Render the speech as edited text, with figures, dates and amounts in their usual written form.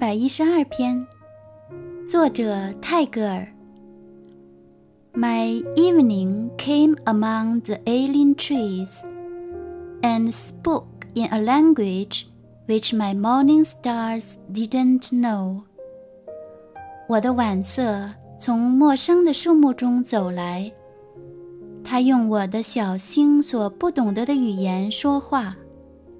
212篇，作者泰戈尔。My evening came among the alien trees, and spoke in a language which my morning stars didn't know. 我的晚色从陌生的树木中走来，它用我的小星所不懂得的语言说话。